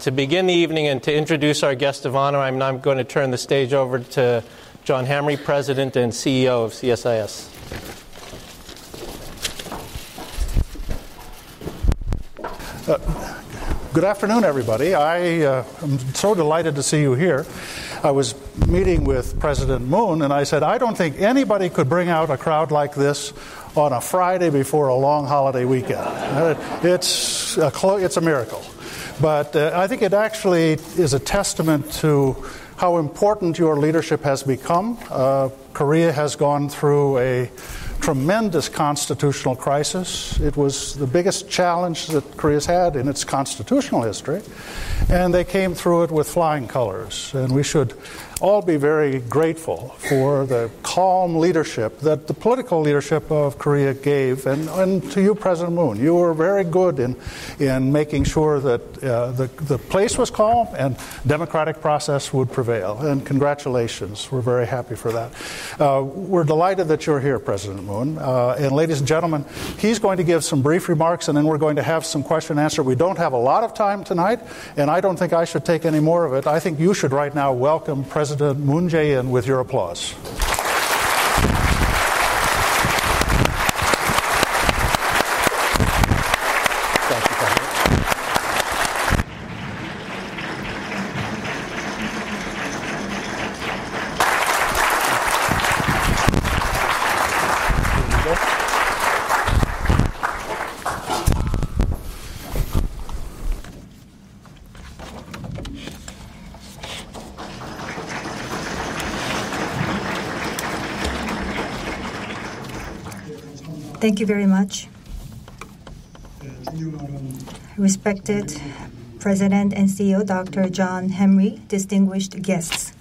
To begin the evening and to introduce our guest of honor, I'm now going to turn the stage over to John Hamre, President and CEO of CSIS. Good afternoon, everybody. I am so delighted to see you here. I was meeting with President Moon, and I said, I don't think anybody could bring out a crowd like this on a Friday before a long holiday weekend. It's a miracle. But I think it actually is a testament to how important your leadership has become. Korea has gone through a tremendous constitutional crisis. It was the biggest challenge that Korea's had in its constitutional history. And they came through it with flying colors. And we should all be very grateful for the calm leadership that the political leadership of Korea gave. And to you, President Moon, you were very good in making sure that the place was calm and democratic process would prevail. And congratulations. We're very happy for that. We're delighted that you're here, President Moon. And ladies and gentlemen, he's going to give some brief remarks, and then we're going to have some question and answer. We don't have a lot of time tonight, and I don't think I should take any more of it. I think you should right now welcome President Moon Jae-in with your applause. Thank you very much. Respected President and CEO Dr. John Hamre, distinguished guests.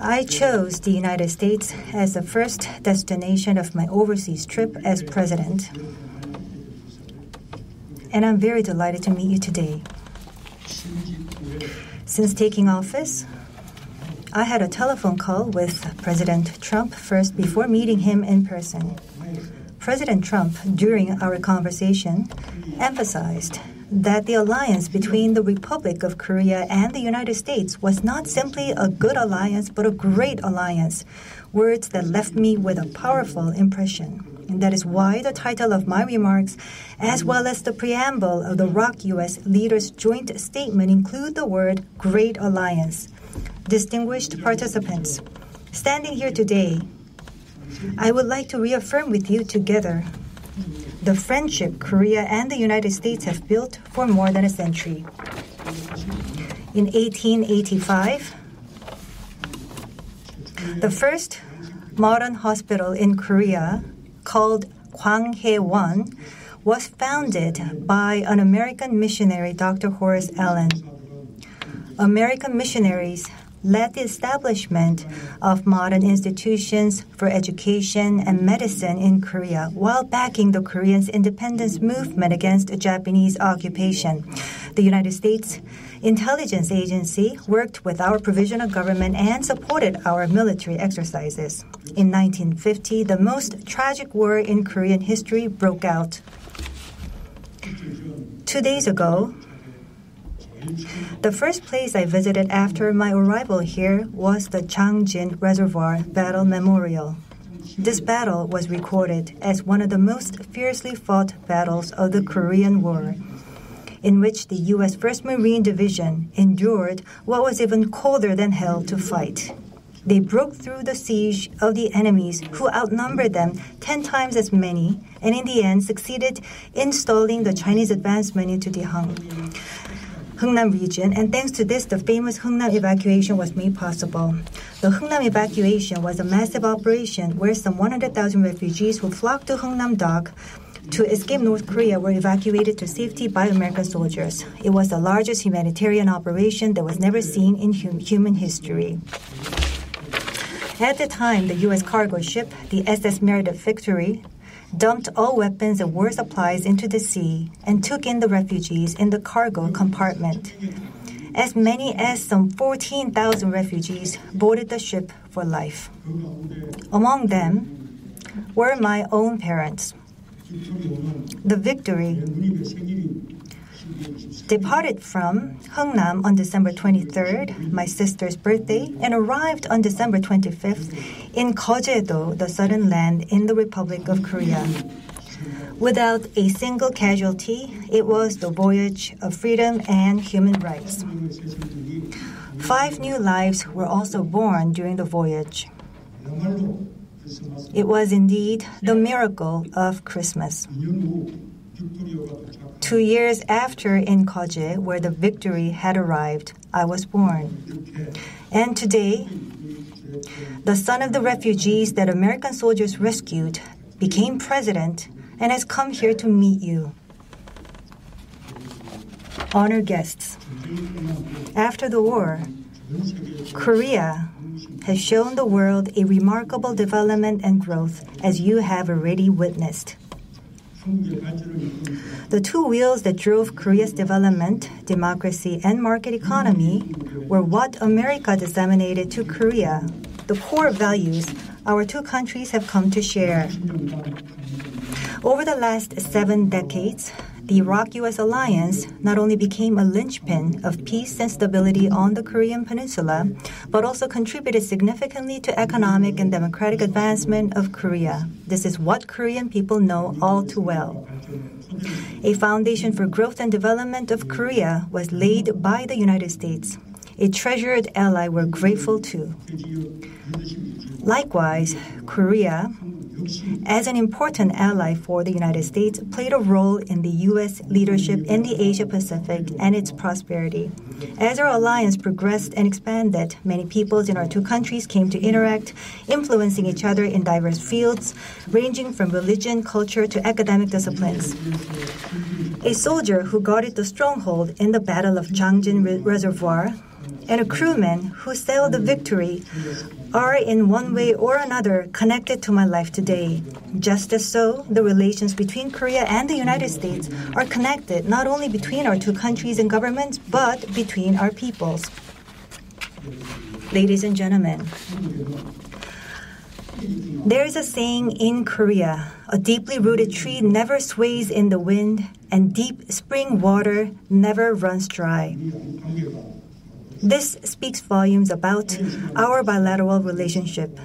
I chose the United States as the first destination of my overseas trip as president. And I'm very delighted to meet you today. Since taking office, I had a telephone call with President Trump first before meeting him in person. President Trump, during our conversation, emphasized that the alliance between the Republic of Korea and the United States was not simply a good alliance, but a great alliance, words that left me with a powerful impression. And that is why the title of my remarks, as well as the preamble of the ROC-US leaders' joint statement, include the word Great Alliance. Distinguished participants, standing here today, I would like to reaffirm with you together the friendship Korea and the United States have built for more than a century. In 1885, the first modern hospital in Korea, called Gwanghaewon, was founded by an American missionary, Dr. Horace Allen. American missionaries led the establishment of modern institutions for education and medicine in Korea while backing the Koreans' independence movement against Japanese occupation. The United States Intelligence Agency worked with our provisional government and supported our military exercises. In 1950, the most tragic war in Korean history broke out. 2 days ago, the first place I visited after my arrival here was the Changjin Reservoir Battle Memorial. This battle was recorded as one of the most fiercely fought battles of the Korean War, in which the U.S. 1st Marine Division endured what was even colder than hell to fight. They broke through the siege of the enemies, who outnumbered them 10 times as many, and in the end succeeded in stalling the Chinese advancement into the Hungnam region, and thanks to this, the famous Hungnam evacuation was made possible. The Hungnam evacuation was a massive operation where some 100,000 refugees who flocked to Hungnam Dock to escape North Korea were evacuated to safety by American soldiers. It was the largest humanitarian operation that was never seen in human history. At the time, the U.S. cargo ship, the SS Meredith Victory, dumped all weapons and war supplies into the sea and took in the refugees in the cargo compartment. As many as some 14,000 refugees boarded the ship for life. Among them were my own parents. The Victory departed from Hungnam on December 23rd, my sister's birthday, and arrived on December 25th in Gojaedo, the southern land in the Republic of Korea. Without a single casualty, it was the voyage of freedom and human rights. 5 new lives were also born during the voyage. It was indeed the miracle of Christmas. 2 years after in Koje, where the victory had arrived, I was born. And today, the son of the refugees that American soldiers rescued became president and has come here to meet you. Honored guests, after the war, Korea has shown the world a remarkable development and growth, as you have already witnessed. The two wheels that drove Korea's development, democracy and market economy, were what America disseminated to Korea, the core values our two countries have come to share. Over the last 7 decades, the Iraq-U.S. alliance not only became a linchpin of peace and stability on the Korean peninsula, but also contributed significantly to economic and democratic advancement of Korea. This is what Korean people know all too well. A foundation for growth and development of Korea was laid by the United States, a treasured ally we're grateful to. Likewise, Korea, as an important ally for the United States, played a role in the U.S. leadership in the Asia-Pacific and its prosperity. As our alliance progressed and expanded, many peoples in our two countries came to interact, influencing each other in diverse fields, ranging from religion, culture, to academic disciplines. A soldier who guarded the stronghold in the Battle of Changjin Reservoir and a crewman who sailed the victory are in one way or another connected to my life today. Just as so, the relations between Korea and the United States are connected not only between our two countries and governments, but between our peoples. Ladies and gentlemen, there is a saying in Korea, a deeply rooted tree never sways in the wind, and deep spring water never runs dry. This speaks volumes about our bilateral relationship.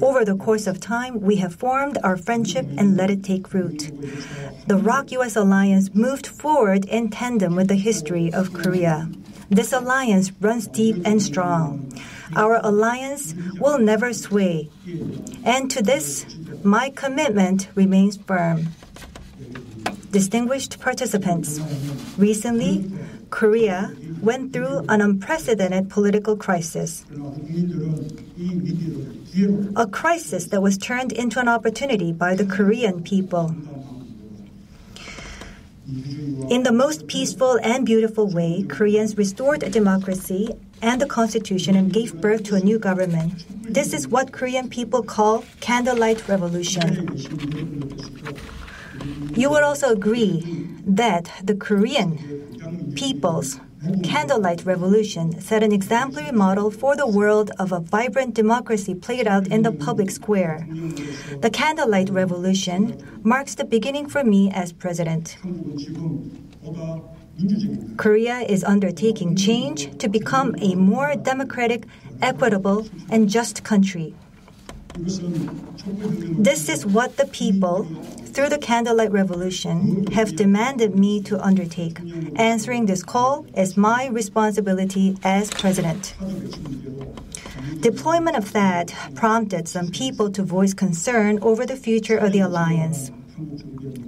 Over the course of time, we have formed our friendship and let it take root. The ROK-U.S. alliance moved forward in tandem with the history of Korea. This alliance runs deep and strong. Our alliance will never sway. And to this, my commitment remains firm. Distinguished participants, recently, Korea went through an unprecedented political crisis, a crisis that was turned into an opportunity by the Korean people. In the most peaceful and beautiful way, Koreans restored democracy and the Constitution and gave birth to a new government. This is what Korean people call candlelight revolution. You would also agree that the Korean people's candlelight revolution set an exemplary model for the world of a vibrant democracy played out in the public square. The candlelight revolution marks the beginning for me as president. Korea is undertaking change to become a more democratic, equitable, and just country. This is what the people, through the Candlelight Revolution, have demanded me to undertake. Answering this call is my responsibility as president. Deployment of THAAD prompted some people to voice concern over the future of the alliance.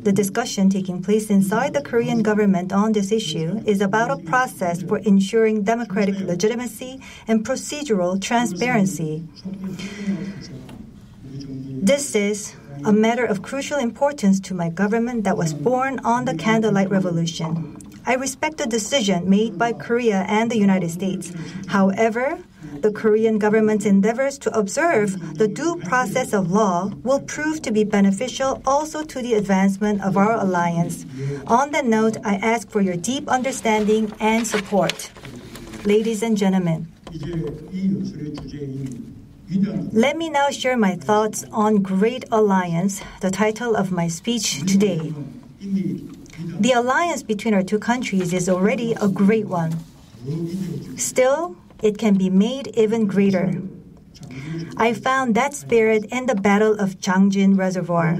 The discussion taking place inside the Korean government on this issue is about a process for ensuring democratic legitimacy and procedural transparency. This is a matter of crucial importance to my government that was born on the Candlelight Revolution. I respect the decision made by Korea and the United States. However, the Korean government's endeavors to observe the due process of law will prove to be beneficial also to the advancement of our alliance. On that note, I ask for your deep understanding and support. Ladies and gentlemen, let me now share my thoughts on Great Alliance, the title of my speech today. The alliance between our two countries is already a great one. Still, it can be made even greater. I found that spirit in the Battle of Changjin Reservoir.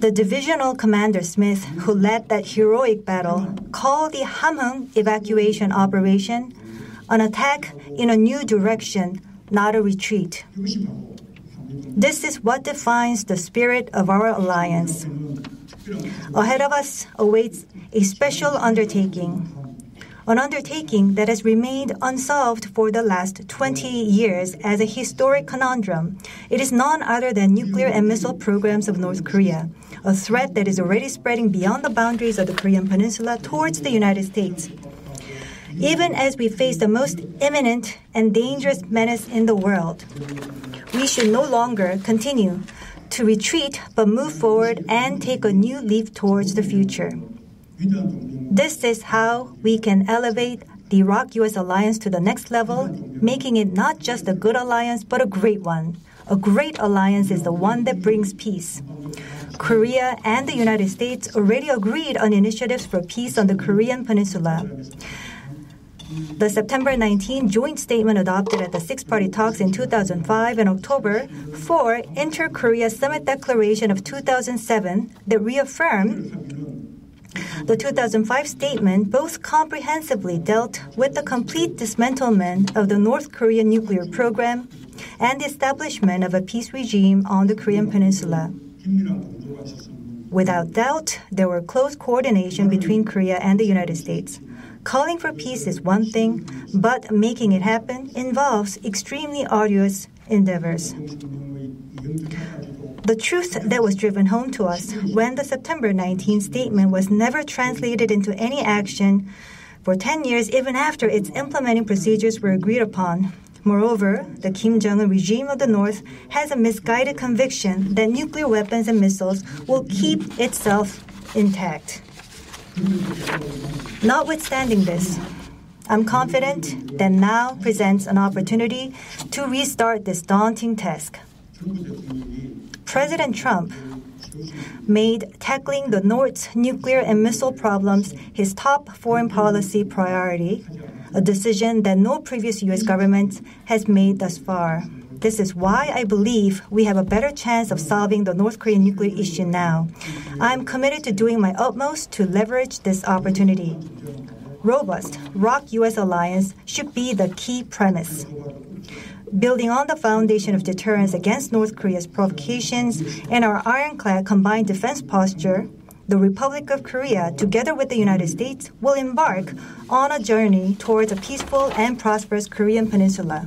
The divisional commander Smith, who led that heroic battle, called the Hamhung evacuation operation an attack in a new direction, not a retreat. This is what defines the spirit of our alliance. Ahead of us awaits a special undertaking, an undertaking that has remained unsolved for the last 20 years as a historic conundrum. It is none other than nuclear and missile programs of North Korea, a threat that is already spreading beyond the boundaries of the Korean Peninsula towards the United States. Even as we face the most imminent and dangerous menace in the world, we should no longer continue to retreat, but move forward and take a new leap towards the future. This is how we can elevate the Iraq-U.S. alliance to the next level, making it not just a good alliance, but a great one. A great alliance is the one that brings peace. Korea and the United States already agreed on initiatives for peace on the Korean Peninsula. The September 19 joint statement adopted at the six-party talks in 2005 and October 4 Inter-Korea Summit Declaration of 2007 that reaffirmed the 2005 statement both comprehensively dealt with the complete dismantlement of the North Korean nuclear program and the establishment of a peace regime on the Korean Peninsula. Without doubt, there were close coordination between Korea and the United States. Calling for peace is one thing, but making it happen involves extremely arduous endeavors. The truth that was driven home to us when the September 19 statement was never translated into any action for 10 years, even after its implementing procedures were agreed upon. Moreover, the Kim Jong-un regime of the North has a misguided conviction that nuclear weapons and missiles will keep itself intact. Notwithstanding this, I'm confident that now presents an opportunity to restart this daunting task. President Trump made tackling the North's nuclear and missile problems his top foreign policy priority, a decision that no previous U.S. government has made thus far. This is why I believe we have a better chance of solving the North Korean nuclear issue now. I'm committed to doing my utmost to leverage this opportunity. Robust ROC-US alliance should be the key premise. Building on the foundation of deterrence against North Korea's provocations and our ironclad combined defense posture, the Republic of Korea, together with the United States, will embark on a journey towards a peaceful and prosperous Korean Peninsula.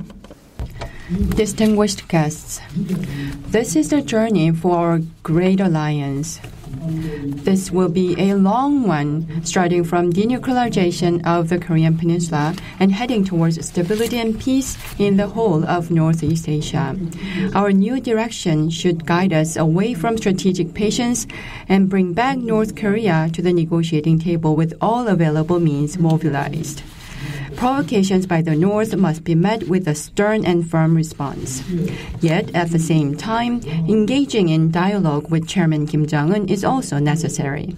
Distinguished guests, this is the journey for our great alliance. This will be a long one, starting from denuclearization of the Korean Peninsula and heading towards stability and peace in the whole of Northeast Asia. Our new direction should guide us away from strategic patience and bring back North Korea to the negotiating table with all available means mobilized. Provocations by the North must be met with a stern and firm response. Yet, at the same time, engaging in dialogue with Chairman Kim Jong-un is also necessary,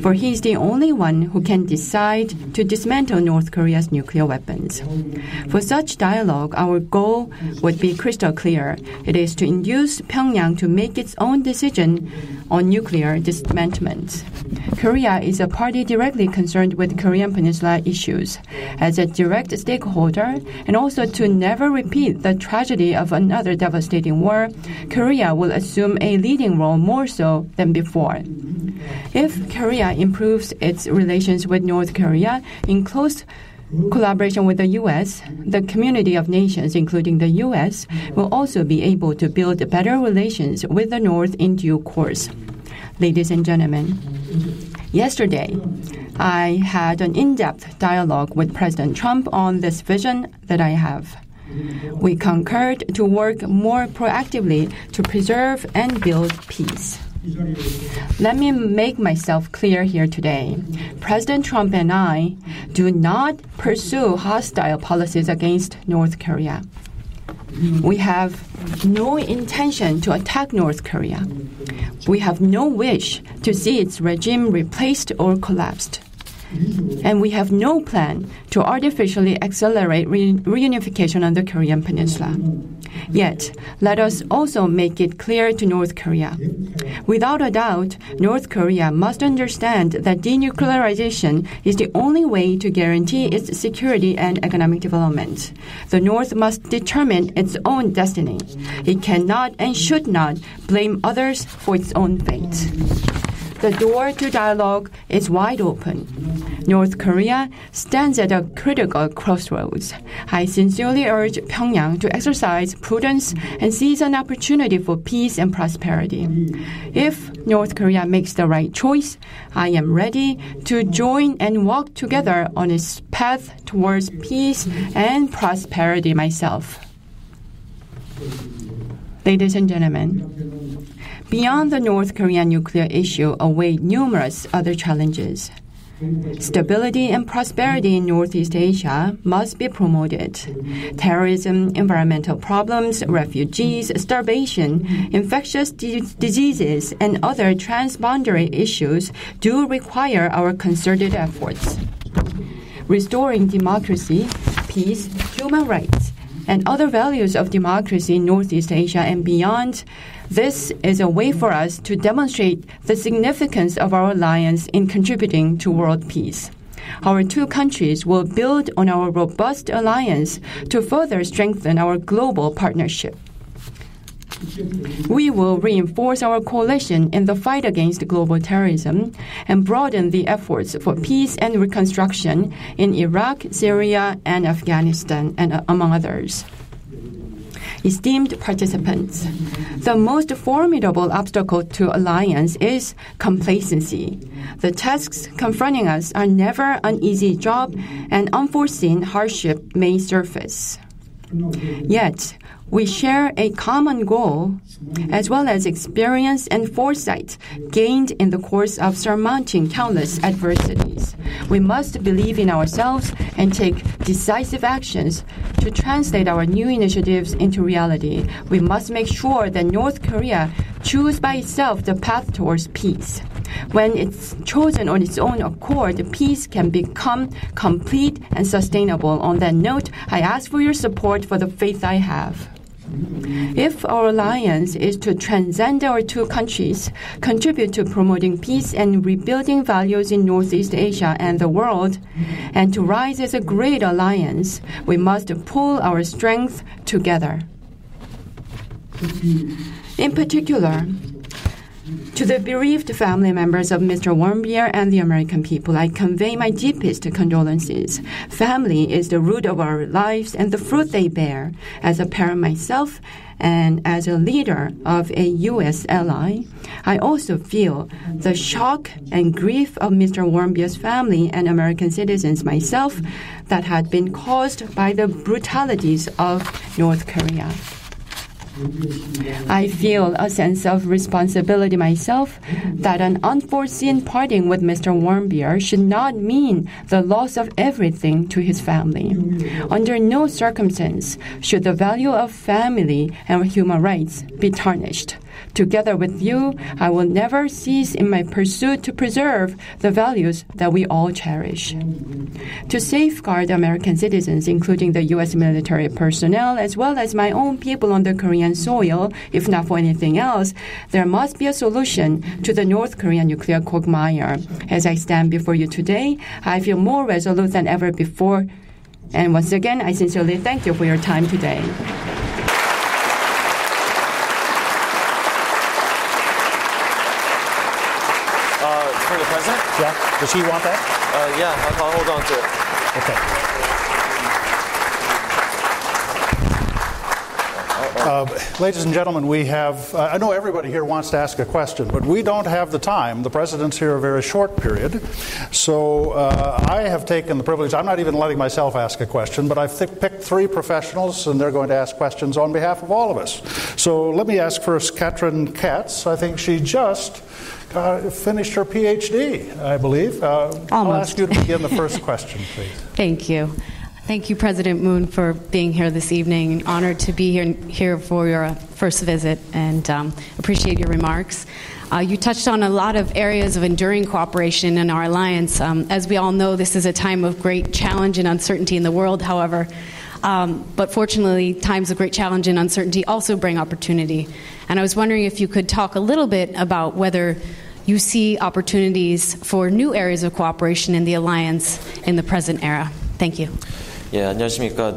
for he is the only one who can decide to dismantle North Korea's nuclear weapons. For such dialogue, our goal would be crystal clear. It is to induce Pyongyang to make its own decision on nuclear dismantlement. Korea is a party directly concerned with Korean Peninsula issues, as a direct stakeholder, and also to never repeat the tragedy of another devastating war, Korea will assume a leading role more so than before. If Korea improves its relations with North Korea in close collaboration with the U.S., the community of nations, including the U.S., will also be able to build better relations with the North in due course. Ladies and gentlemen, yesterday, I had an in-depth dialogue with President Trump on this vision that I have. We concurred to work more proactively to preserve and build peace. Let me make myself clear here today. President Trump and I do not pursue hostile policies against North Korea. We have no intention to attack North Korea. We have no wish to see its regime replaced or collapsed. And we have no plan to artificially accelerate reunification on the Korean Peninsula. Yet, let us also make it clear to North Korea. Without a doubt, North Korea must understand that denuclearization is the only way to guarantee its security and economic development. The North must determine its own destiny. It cannot and should not blame others for its own fate. The door to dialogue is wide open. North Korea stands at a critical crossroads. I sincerely urge Pyongyang to exercise prudence and seize an opportunity for peace and prosperity. If North Korea makes the right choice, I am ready to join and walk together on its path towards peace and prosperity myself. Ladies and gentlemen, beyond the North Korean nuclear issue await numerous other challenges. Stability and prosperity in Northeast Asia must be promoted. Terrorism, environmental problems, refugees, starvation, infectious diseases, and other transboundary issues do require our concerted efforts. Restoring democracy, peace, human rights, and other values of democracy in Northeast Asia and beyond. This is a way for us to demonstrate the significance of our alliance in contributing to world peace. Our two countries will build on our robust alliance to further strengthen our global partnership. We will reinforce our coalition in the fight against global terrorism and broaden the efforts for peace and reconstruction in Iraq, Syria, and Afghanistan, and among others. Esteemed participants, the most formidable obstacle to alliance is complacency. The tasks confronting us are never an easy job, and unforeseen hardship may surface. Yet, we share a common goal, as well as experience and foresight gained in the course of surmounting countless adversities. We must believe in ourselves and take decisive actions to translate our new initiatives into reality. We must make sure that North Korea chooses by itself the path towards peace. When it's chosen on its own accord, peace can become complete and sustainable. On that note, I ask for your support for the faith I have. If our alliance is to transcend our two countries, contribute to promoting peace and rebuilding values in Northeast Asia and the world, and to rise as a great alliance, we must pull our strength together. In particular, to the bereaved family members of Mr. Warmbier and the American people, I convey my deepest condolences. Family is the root of our lives and the fruit they bear. As a parent myself and as a leader of a U.S. ally, I also feel the shock and grief of Mr. Warmbier's family and American citizens myself that had been caused by the brutalities of North Korea. I feel a sense of responsibility myself that an unforeseen parting with Mr. Warmbier should not mean the loss of everything to his family. Under no circumstance should the value of family and human rights be tarnished. Together with you, I will never cease in my pursuit to preserve the values that we all cherish. To safeguard American citizens, including the U.S. military personnel, as well as my own people on the Korean soil, if not for anything else, there must be a solution to the North Korean nuclear quagmire. As I stand before you today, I feel more resolute than ever before. And once again, I sincerely thank you for your time today. Yeah, does she want that? Yeah, I'll hold on to it. Okay. Ladies and gentlemen, we have, I know everybody here wants to ask a question, but we don't have the time. The president's here a very short period. So I have taken the privilege, I'm not even letting myself ask a question, but I've picked three professionals, and they're going to ask questions on behalf of all of us. So let me ask first Katrin Katz. I think she just finished her PhD, I believe. I'll ask you to begin the first question, please. Thank you. Thank you, President Moon, for being here this evening. Honored to be here for your first visit, and appreciate your remarks. You touched on a lot of areas of enduring cooperation in our alliance. As we all know, this is a time of great challenge and uncertainty in the world, however. But fortunately, times of great challenge and uncertainty also bring opportunity. And I was wondering if you could talk a little bit about whether you see opportunities for new areas of cooperation in the alliance in the present era. Thank you. 예, 안녕하십니까.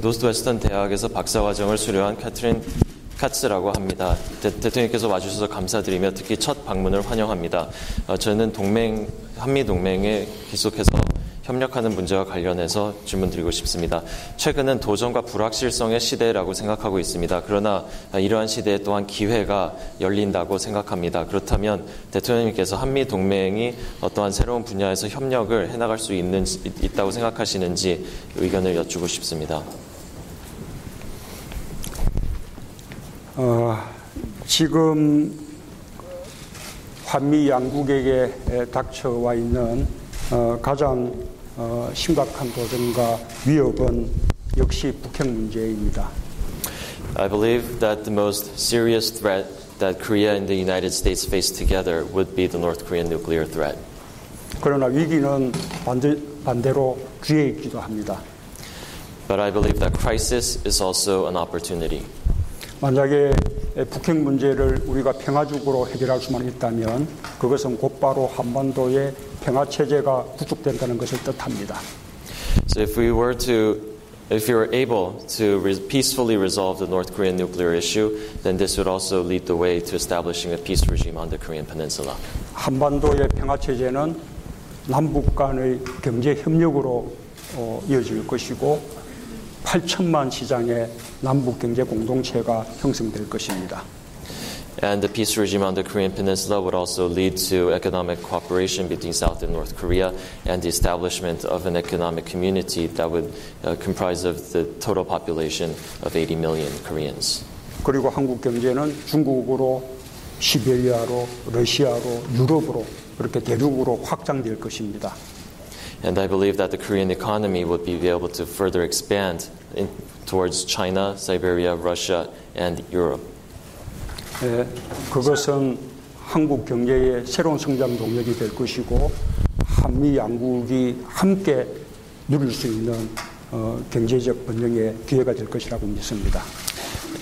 노스웨스턴 대학에서 박사과정을 수료한 카트린 카츠라고 합니다. 대통령께서 와주셔서 감사드리며 특히 첫 방문을 환영합니다. 저는 한미동맹에 계속해서 협력하는 문제와 관련해서 질문드리고 싶습니다. 최근은 도전과 불확실성의 시대라고 생각하고 있습니다. 그러나 이러한 시대에 또한 기회가 열린다고 생각합니다. 그렇다면 대통령님께서 한미동맹이 어떠한 새로운 분야에서 협력을 해나갈 수 있다고 생각하시는지 의견을 여쭈고 싶습니다. 지금 한미 양국에게 닥쳐와 있는 가장 심각한 도전과 위협은 역시 북핵 문제입니다. I believe that the most serious threat that Korea and the United States face together would be the North Korean nuclear threat. 그러나 위기는 반대로 기회이기도 합니다. But I believe that crisis is also an opportunity. 만약에 북핵 문제를 우리가 평화적으로 해결할 수만 있다면 그것은 곧바로 한반도의 평화 체제가 구축된다는 것을 뜻합니다. So if you were able to peacefully resolve the North Korean nuclear issue, then this would also lead the way to establishing a peace regime on the Korean peninsula. 한반도의 평화 체제는 남북 간의 경제 협력으로 이어질 것이고 8천만 시장의 남북 경제 공동체가 형성될 것입니다. And the peace regime on the Korean Peninsula would also lead to economic cooperation between South and North Korea and the establishment of an economic community that would comprise of the total population of 80 million Koreans. 그리고 한국 경제는 중국으로, 시베리아로, 러시아로, 유럽으로 그렇게 대륙으로 확장될 것입니다. And I believe that the Korean economy would be able to further expand towards China, Siberia, Russia, and Europe. 예, 그것은 한국 경제의 새로운 성장 동력이 될 것이고 한미 양국이 함께 누릴 수 있는 경제적 번영의 기회가 될 것이라고 믿습니다.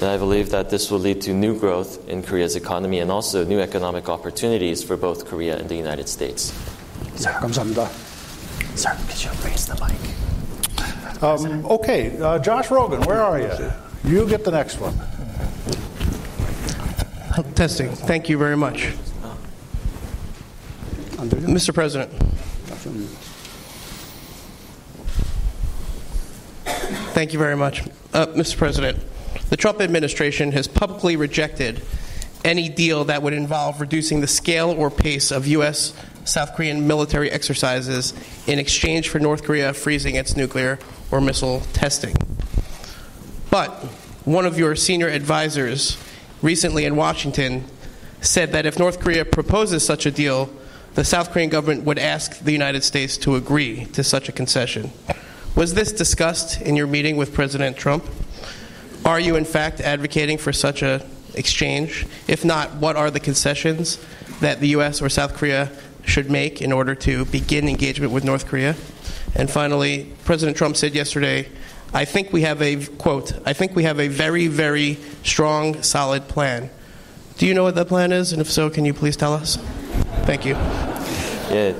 And I believe that this will lead to new growth in Korea's economy and also new economic opportunities for both Korea and the United States. 예, 감사합니다. Sir, could you raise the mic? Josh Rogan, where are you? You get the next one. Testing. Thank you very much. Mr. President. Thank you very much. Mr. President, the Trump administration has publicly rejected any deal that would involve reducing the scale or pace of U.S. South Korean military exercises in exchange for North Korea freezing its nuclear or missile testing. But one of your senior advisors recently in Washington said that if North Korea proposes such a deal, the South Korean government would ask the United States to agree to such a concession. Was this discussed in your meeting with President Trump? Are you in fact advocating for such an exchange? If not, what are the concessions that the U.S. or South Korea should make in order to begin engagement with North Korea? And finally, President Trump said yesterday, I think we have a, quote, I think we have a very, very strong, solid plan. Do you know what that plan is? And if so, can you please tell us? Thank you. Yeah.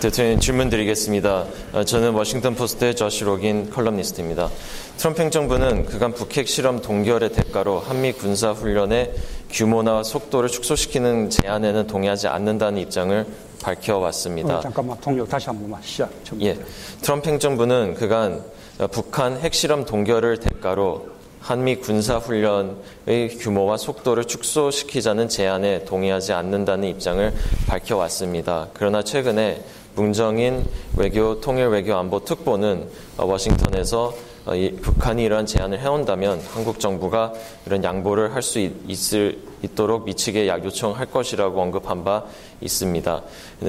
대통령님 질문 드리겠습니다. 저는 워싱턴 포스트의 저시 로긴 컬럼니스트입니다. 트럼프 행정부는 그간 북핵 실험 동결의 대가로 한미 군사 훈련의 규모나 속도를 축소시키는 제안에는 동의하지 않는다는 입장을 밝혀왔습니다. 잠깐만, 통역 다시 한 번만 시작. 예, 트럼프 행정부는 그간 북한 핵실험 동결을 대가로 한미 군사훈련의 규모와 속도를 축소시키자는 제안에 동의하지 않는다는 입장을 밝혀왔습니다. 그러나 최근에 문정인 외교 통일외교안보특보는 워싱턴에서 북한이 이러한 제안을 해온다면 한국 정부가 이런 양보를 할 수 있도록 미치게 요청할 것이라고 언급한 바 있습니다.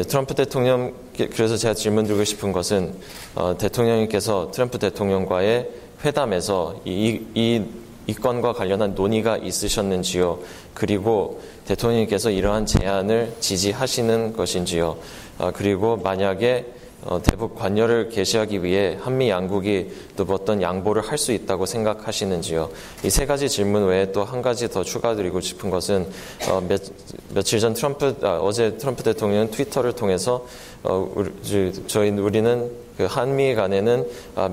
트럼프 대통령, 그래서 제가 질문 드리고 싶은 것은 대통령님께서 트럼프 대통령과의 회담에서 이 건과 관련한 논의가 있으셨는지요? 그리고 대통령님께서 이러한 제안을 지지하시는 것인지요? 그리고 만약에 대북 관여를 개시하기 위해 한미 양국이 또 어떤 양보를 할 수 있다고 생각하시는지요? 이 세 가지 질문 외에 또 한 가지 더 추가드리고 싶은 것은 며칠 전 어제 트럼프 대통령은 트위터를 통해서 우리는 그 한미 간에는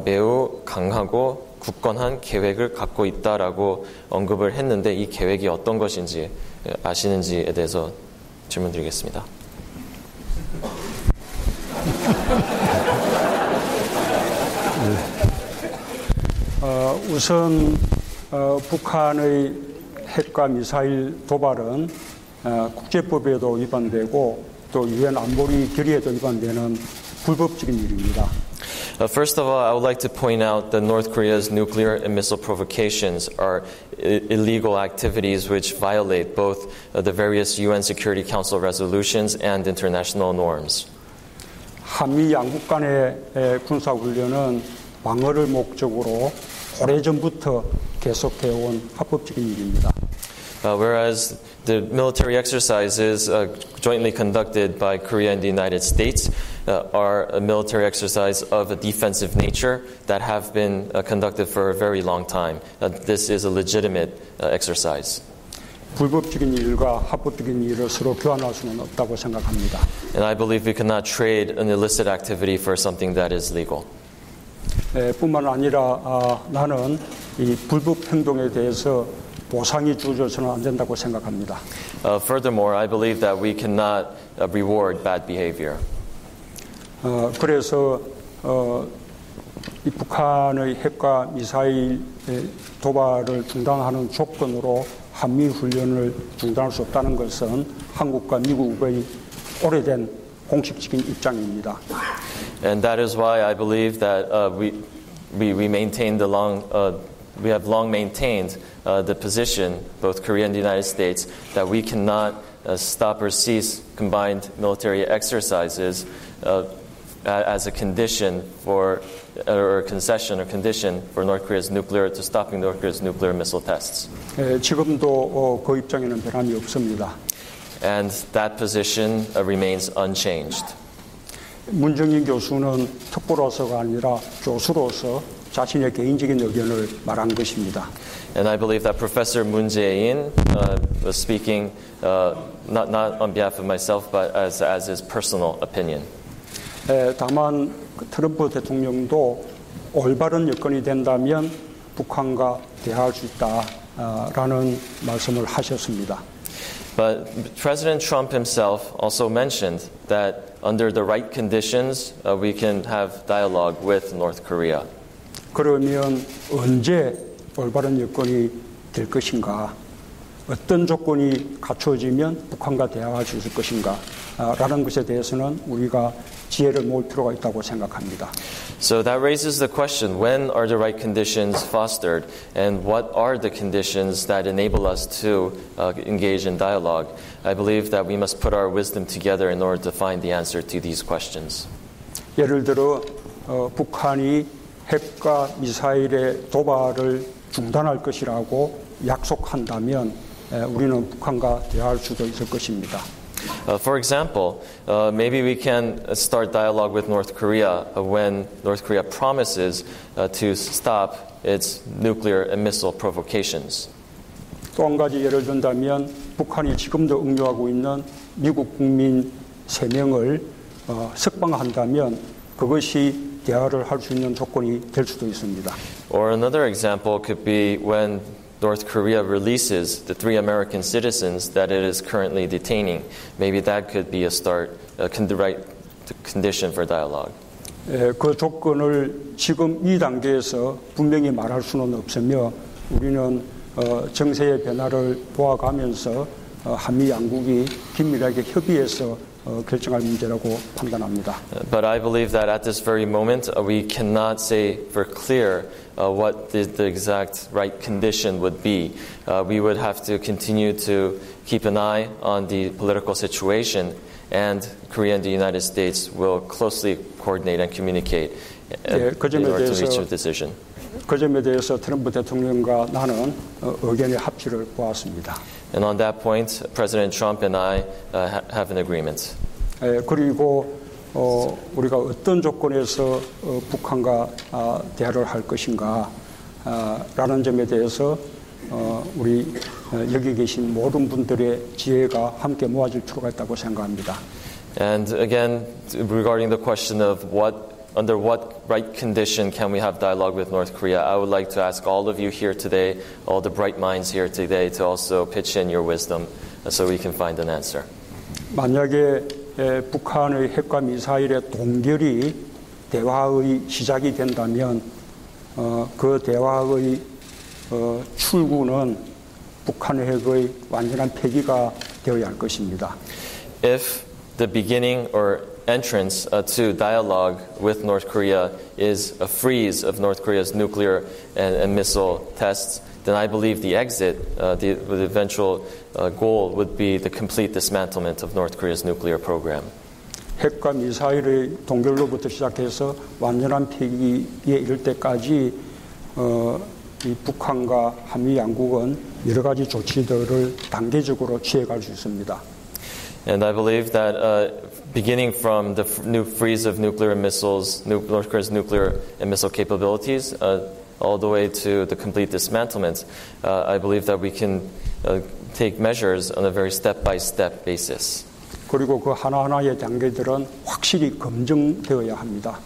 매우 강하고 굳건한 계획을 갖고 있다라고 언급을 했는데 이 계획이 어떤 것인지 아시는지에 대해서 질문드리겠습니다. 우선 북한의 핵과 미사일 도발은 국제법에도 위반되고 또 유엔 안보리 결의에도 위반되는 불법적인 일입니다. First of all, I would like to point out that North Korea's nuclear and missile provocations are illegal activities which violate both the various UN Security Council resolutions and international norms. 한미 양국 간의 군사훈련은 방어를 목적으로 오래전부터 계속해온 합법적인 일입니다. Whereas the military exercises jointly conducted by Korea and the United States are a military exercise of a defensive nature that have been conducted for a very long time. This is a legitimate exercise. 불법적인 일과 합법적인 일을 서로 교환할 수는 없다고 생각합니다. And I believe we cannot trade an illicit activity for something that is legal. 뿐만 아니라 나는 이 불법 행동에 대해서 보상이 주어져서는 안 된다고 생각합니다. Furthermore, I believe that we cannot reward bad behavior. 그래서 이 북한의 핵과 미사일 도발을 중단하는 조건으로 한미 훈련을 중단할 수 없다는 것은 한국과 미국의 오래된 공식적인 입장입니다. And that is why I believe that we have long maintained the position, both Korea and the United States, that we cannot stop or cease combined military exercises as a condition for, or concession or condition for North Korea's nuclear, to stopping North Korea's nuclear missile tests. 지금도 그 입장에는 변함이 없습니다. And that position remains unchanged. 문정인 교수는 특보로서가 아니라 교수로서 자신의 개인적인 의견을 말한 것입니다. And I believe that Professor Moon Jae-in was speaking not on behalf of myself, but as his personal opinion. 다만 트럼프 대통령도 올바른 여건이 된다면 북한과 대화할 수 있다라는 말씀을 하셨습니다. But President Trump himself also mentioned that under the right conditions, we can have dialogue with North Korea. 그러면 언제 올바른 여건이 될 것인가? 어떤 조건이 갖춰지면 북한과 대화할 수 있을 것인가? 라는 것에 대해서는 우리가 지혜를 모을 필요가 있다고 생각합니다. So that raises the question, when are the right conditions fostered and what are the conditions that enable us to engage in dialogue? I believe that we must put our wisdom together in order to find the answer to these questions. 예를 들어 북한이 핵과 미사일의 도발을 중단할 것이라고 약속한다면 우리는 북한과 대화할 수도 있을 것입니다. For example, maybe we can start dialogue with North Korea when North Korea promises to stop its nuclear and missile provocations. 또 한 가지 예를 든다면 북한이 지금도 응용하고 있는 미국 국민 3명을 석방한다면 그것이 대화를 할 수 있는 조건이 될 수도 있습니다. Or another example could be when North Korea releases the 3 American citizens that it is currently detaining. Maybe that could be a start, the right condition for dialogue. 그 조건을 지금 이 단계에서 분명히 말할 수는 없으며 우리는 정세의 변화를 보아가면서 한미 양국이 긴밀하게 협의해서 결정할 문제라고 판단합니다. But I believe that at this very moment we cannot say for clear what the exact right condition would be. We would have to continue to keep an eye on the political situation, and Korea and the United States will closely coordinate and communicate in order to reach a decision. 그 점에 대해서 트럼프 대통령과 나는 의견의 합치를 보았습니다. And on that point, President Trump and I have an agreement. 그리고 우리가 어떤 조건에서 북한과 대화를 할 것인가라는 점에 대해서 우리 여기 계신 모든 분들의 지혜가 함께 모아질 필요가 있다고 생각합니다. And again, regarding the question of under what right condition can we have dialogue with North Korea? I would like to ask all of you here today, all the bright minds here today, to also pitch in your wisdom so we can find an answer. 만약에 북한의 핵과 미사일의 동결이 대화의 시작이 된다면 그 대화의 출구는 북한의 핵의 완전한 폐기가 되어야 할 것입니다. If the beginning or entrance to dialogue with North Korea is a freeze of North Korea's nuclear and missile tests, then I believe the exit, the eventual goal would be the complete dismantlement of North Korea's nuclear program. 핵과 미사일의 동결로부터 시작해서 완전한 폐기에 이를 때까지 이 북한과 한미 양국은 여러 가지 조치들을 단계적으로 취해갈 수 있습니다. And I believe that beginning from the new freeze of nuclear missiles, North Korea's nuclear and missile capabilities, all the way to the complete dismantlement, I believe that we can take measures on a very step-by-step basis. 그리고 그 하나하나의 단계들은 확실히 검증되어야 합니다.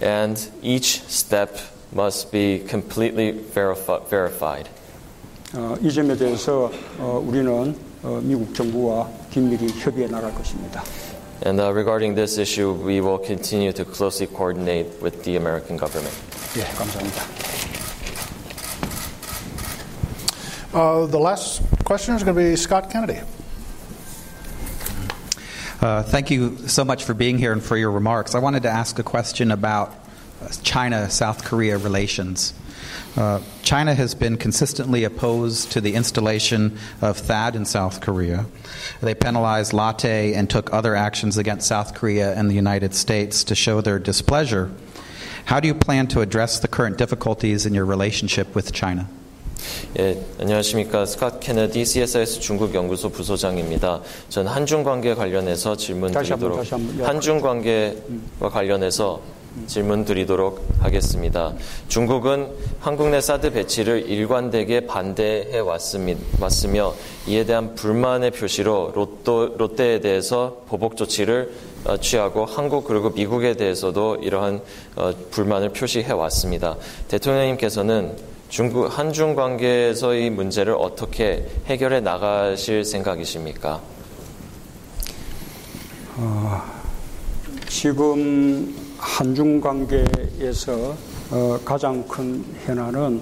And each step must be completely verified. 이 점에 대해서 우리는 미국 정부와 긴밀히 협의해 나갈 것입니다. And regarding this issue, we will continue to closely coordinate with the American government. 예, 감사합니다. The last question is going to be Scott Kennedy. Thank you so much for being here and for your remarks. I wanted to ask a question about China-South Korea relations. China has been consistently opposed to the installation of THAAD in South Korea. They penalized Lotte and took other actions against South Korea and the United States to show their displeasure. How do you plan to address the current difficulties in your relationship with China? 예, 안녕하십니까. 스캇 케네디 CSIS 중국 연구소 부소장입니다. 전 한중 관계 관련해서 질문드리도록 한중 관계와 관련해서 질문드리도록 하겠습니다. 중국은 한국 내 사드 배치를 일관되게 반대해 왔으며 이에 대한 불만의 표시로 롯데에 대해서 보복 조치를 취하고 한국 그리고 미국에 대해서도 이러한 불만을 표시해 왔습니다. 대통령님께서는 한중 관계에서의 문제를 어떻게 해결해 나가실 생각이십니까? 지금 한중 관계에서 가장 큰 현안은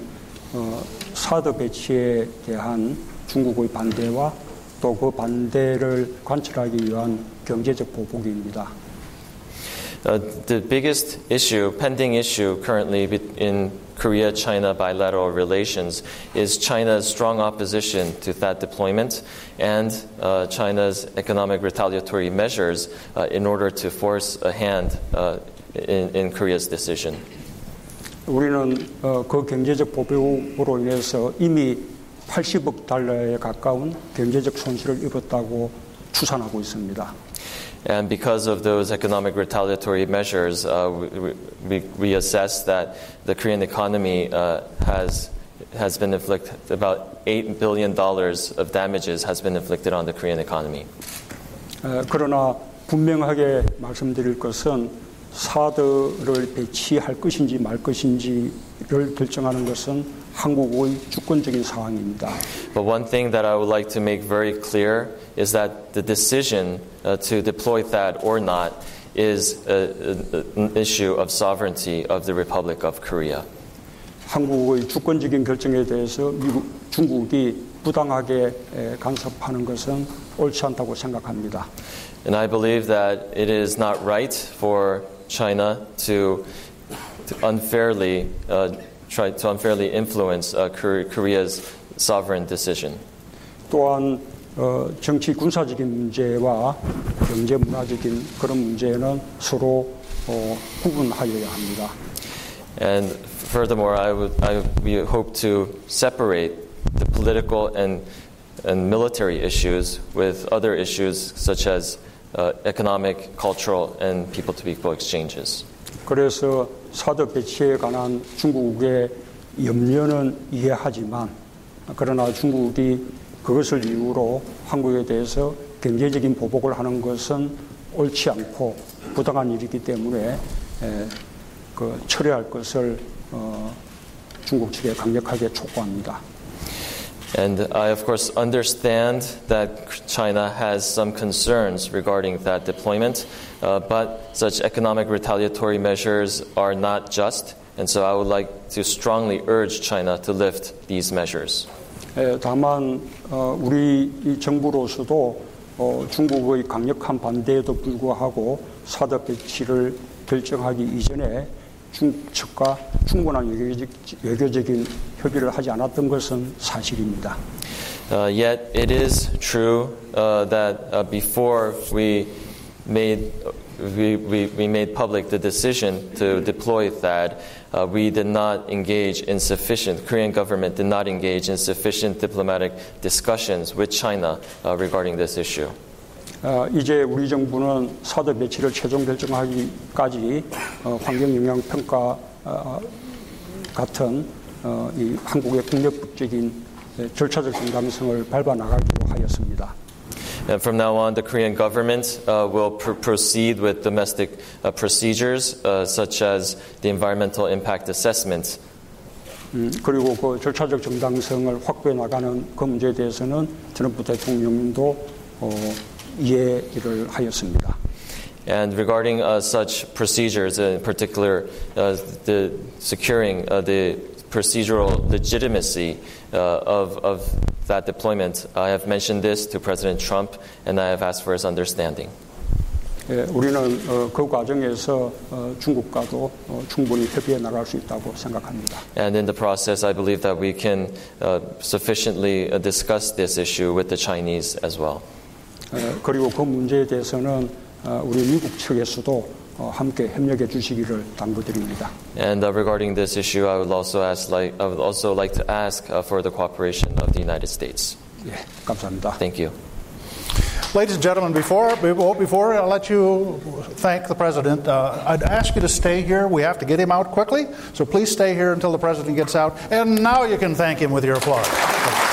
사드 배치에 대한 중국의 반대와 또 그 반대를 관철하기 위한 경제적 보복입니다. The biggest issue, pending issue currently in Korea-China bilateral relations is China's strong opposition to THAAD deployment and China's economic retaliatory measures in order to force a hand in Korea's decision. 우리는 그 경제적 보복으로 인해서 이미 80억 달러에 가까운 경제적 손실을 입었다고 추산하고 있습니다. And because of those economic retaliatory measures, we assess that the Korean economy has been inflicted about $8 billion of damages has been inflicted on the Korean economy. 그러나 분명하게 말씀드릴 것은 사드를 배치할 것인지 말 것인지를 결정하는 것은 한국의 주권적인 사항입니다. But one thing that I would like to make very clear is that the decision to deploy THAAD or not is an issue of sovereignty of the Republic of Korea. 한국의 주권적인 결정에 대해서 중국이 부당하게 간섭하는 것은 옳지 않다고 생각합니다. And I believe that it is not right for China to unfairly influence Korea's sovereign decision. 또한 정치 군사적인 문제와 경제 문화적인 그런 문제는 서로 구분하여야 합니다. And furthermore, we hope to separate the political and military issues with other issues such as economic, cultural, and people-to-people exchanges. 그래서 사드 배치에 관한 중국의 염려는 이해하지만, 그러나 중국이 그것을 이유로 한국에 대해서 경제적인 보복을 하는 것은 옳지 않고 부당한 일이기 때문에 그 철회할 것을 중국 측에 강력하게 촉구합니다. And I, of course, understand that China has some concerns regarding that deployment, but such economic retaliatory measures are not just, and so I would like to strongly urge China to lift these measures. 다만 우리 이 정부로서도 중국의 강력한 반대에도 불구하고 사드 배치를 결정하기 이전에 중국 측과 충분한 외교적인 협의를 하지 않았던 것은 사실입니다. Yet it is true that before we made public the decision to deploy THAAD, we did not engage in sufficient, Korean government did not engage in sufficient diplomatic discussions with China regarding this issue. 이제 우리 정부는 사드 배치를 최종 결정하기까지 환경영향평가 같은 이 한국의 폭력적인 절차적 정당성을 밟아나가기로 하였습니다. And from now on, the Korean government will proceed with domestic procedures such as the environmental impact assessment. 그리고 그 절차적 정당성을 확보해 나가는 그 문제에 대해서는 트럼프 대통령도 이해를 하였습니다. And regarding such procedures, in particular, the securing the procedural legitimacy of that deployment, I have mentioned this to President Trump, and I have asked for his understanding. 우리는 그 과정에서 중국과도 충분히 협의해 나갈 수 있다고 생각합니다. And in the process, I believe that we can sufficiently discuss this issue with the Chinese as well. 그리고 그 문제에 대해서는 우리 미국 측에서도 함께 협력해 주시기를 당부드립니다. And regarding this issue, I would also like to ask for the cooperation of the United States. 예, 감사합니다. Thank you. Ladies and gentlemen, before I let you thank the President, I'd ask you to stay here. We have to get him out quickly, so please stay here until the President gets out. And now you can thank him with your applause.